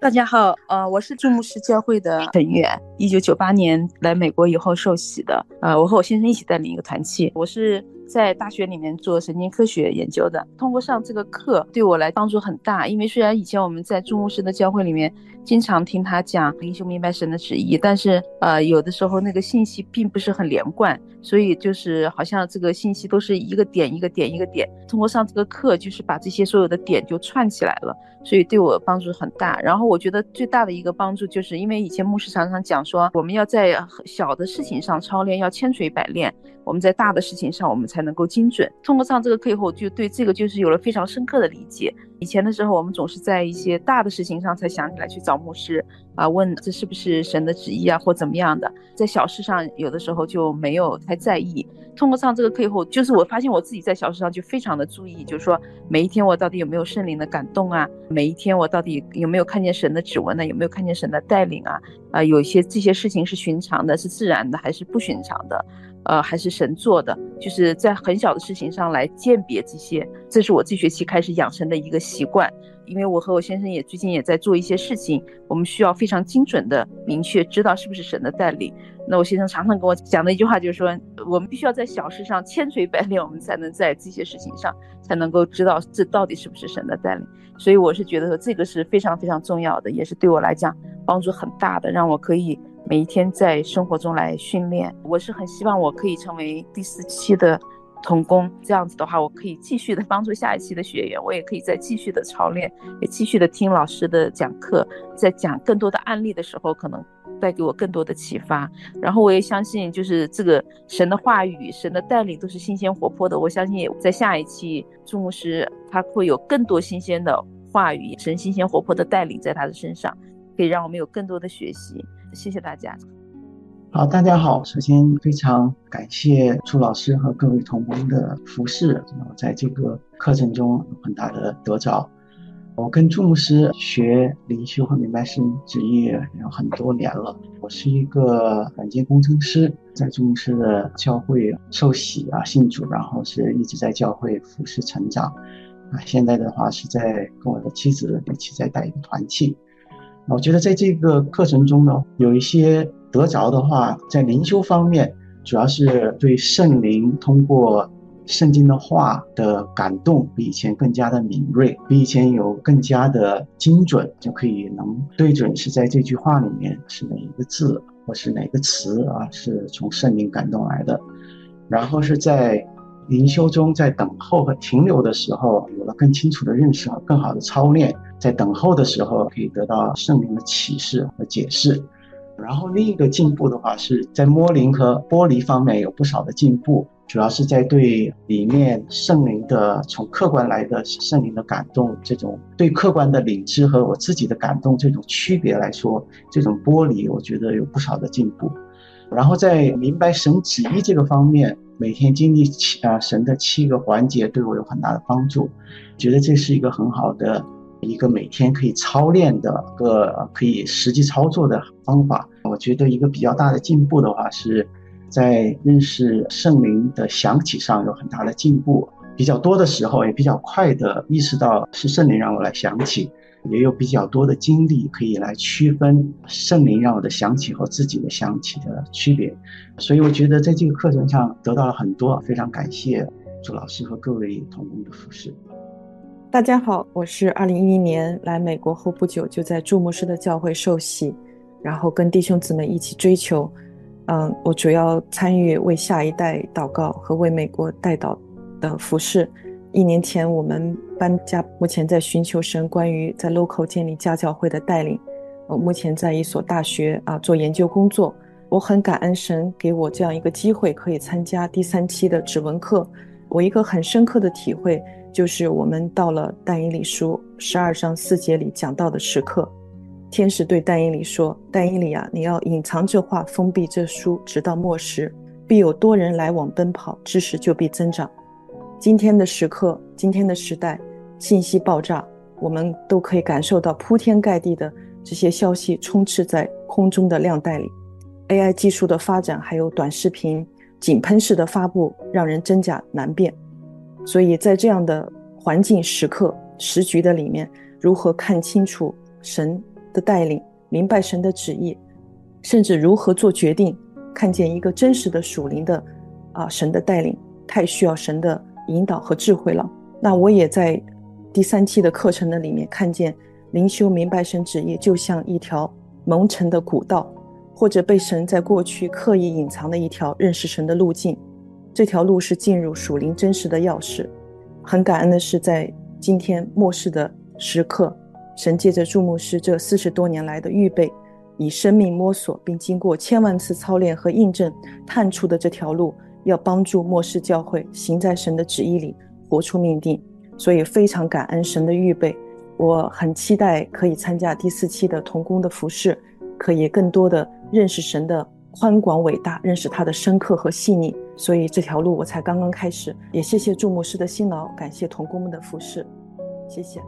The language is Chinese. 大家好，我是注目式教会的成员，1998年来美国以后受洗的。我和我先生一起带领一个团契，我是在大学里面做神经科学研究的。通过上这个课对我来帮助很大，因为虽然以前我们在注目式的教会里面经常听他讲灵修明白神的旨意，但是有的时候那个信息并不是很连贯，所以就是好像这个信息都是一个点一个点一个点。通过上这个课就是把这些所有的点就串起来了，所以对我帮助很大。然后我觉得最大的一个帮助，就是因为以前牧师常常讲说，我们要在小的事情上操练，要千锤百炼，我们在大的事情上我们才能够精准。通过上这个课以后，就对这个就是有了非常深刻的理解。以前的时候我们总是在一些大的事情上才想起来去找牧师问这是不是神的旨意啊，或怎么样的，在小事上有的时候就没有太在意。通过上这个课以后，就是我发现我自己在小事上就非常的注意，就是说每一天我到底有没有圣灵的感动啊，每一天我到底有没有看见神的指纹呢，有没有看见神的带领啊，有些这些事情是寻常的，是自然的，还是不寻常的，还是神做的，就是在很小的事情上来鉴别这些。这是我这学期开始养成的一个习惯，因为我和我先生也最近也在做一些事情，我们需要非常精准的明确知道是不是神的带领。那我先生常常跟我讲的一句话就是说，我们必须要在小事上千锤百炼，我们才能在这些事情上才能够知道这到底是不是神的带领。所以我是觉得说这个是非常非常重要的，也是对我来讲帮助很大的，让我可以每一天在生活中来训练。我是很希望我可以成为第4期的同工，这样子的话我可以继续的帮助下一期的学员，我也可以再继续的操练，也继续的听老师的讲课，在讲更多的案例的时候可能带给我更多的启发。然后我也相信就是这个神的话语神的带领都是新鲜活泼的，我相信也在下一期注目式他会有更多新鲜的话语，神新鲜活泼的带领在他的身上，可以让我们有更多的学习。谢谢大家。好，大家好，首先非常感谢朱老师和各位同工的服侍，我在这个课程中有很大的得着。我跟注目式学灵修和明白神旨意有很多年了，我是一个软件工程师，在注目式的教会受洗信主，然后是一直在教会服侍成长现在的话是在跟我的妻子一起在带一个团契。我觉得在这个课程中呢，有一些得着的话，在灵修方面主要是对圣灵通过圣经的话的感动比以前更加的敏锐，比以前有更加的精准，就可以能对准是在这句话里面是哪一个字或是哪个词是从圣灵感动来的。然后是在灵修中在等候和停留的时候有了更清楚的认识和更好的操练，在等候的时候可以得到圣灵的启示和解释。然后另一个进步的话是在摸灵和剥离方面有不少的进步，主要是在对里面圣灵的从客观来的圣灵的感动，这种对客观的领知和我自己的感动这种区别来说，这种剥离我觉得有不少的进步。然后在明白神旨意这个方面，每天经历神的7个环节对我有很大的帮助，觉得这是一个很好的一个每天可以操练的一个可以实际操作的方法。我觉得一个比较大的进步的话是在认识圣灵的想起上有很大的进步，比较多的时候也比较快的意识到是圣灵让我来想起，也有比较多的精力可以来区分圣灵让我的想起和自己的想起的区别。所以我觉得在这个课程上得到了很多，非常感谢朱老师和各位同工的服侍。大家好，我是2011年来美国后不久就在注目式的教会受洗，然后跟弟兄姊妹一起追求。我主要参与为下一代祷告和为美国代祷的服侍。1年前我们搬家，目前在寻求神关于在 local 建立家教会的带领。我目前在一所大学做研究工作。我很感恩神给我这样一个机会可以参加第3期的指纹课。我一个很深刻的体会就是我们到了但以理书12章4节里讲到的时刻，天使对但以理说，但以理啊，你要隐藏这话，封闭这书，直到末时，必有多人来往奔跑，知识就必增长。今天的时刻，今天的时代，信息爆炸，我们都可以感受到铺天盖地的这些消息充斥在空中的亮带里。 AI 技术的发展还有短视频井喷式的发布让人真假难辨，所以在这样的环境时刻时局的里面，如何看清楚神的带领，明白神的旨意，甚至如何做决定，看见一个真实的属灵的神的带领，太需要神的引导和智慧了。那我也在第三期的课程的里面看见，灵修明白神旨意就像一条蒙尘的古道，或者被神在过去刻意隐藏的一条认识神的路径，这条路是进入属灵真实的钥匙。很感恩的是，在今天末世的时刻，神借着祝牧师这40多年来的预备，以生命摸索并经过千万次操练和印证探出的这条路，要帮助末世教会行在神的旨意里，活出命定。所以非常感恩神的预备，我很期待可以参加第4期的同工的服事，可以更多的认识神的宽广伟大，认识他的深刻和细腻。所以这条路我才刚刚开始，也谢谢祝牧师的辛劳，感谢同工们的服事，谢谢。